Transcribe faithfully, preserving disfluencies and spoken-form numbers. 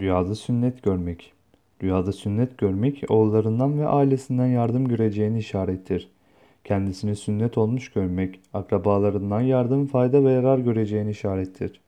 Rüyada sünnet görmek. Rüyada sünnet görmek, oğullarından ve ailesinden yardım göreceğini işarettir. Kendisini sünnet olmuş görmek, akrabalarından yardım, fayda ve yarar göreceğini işarettir.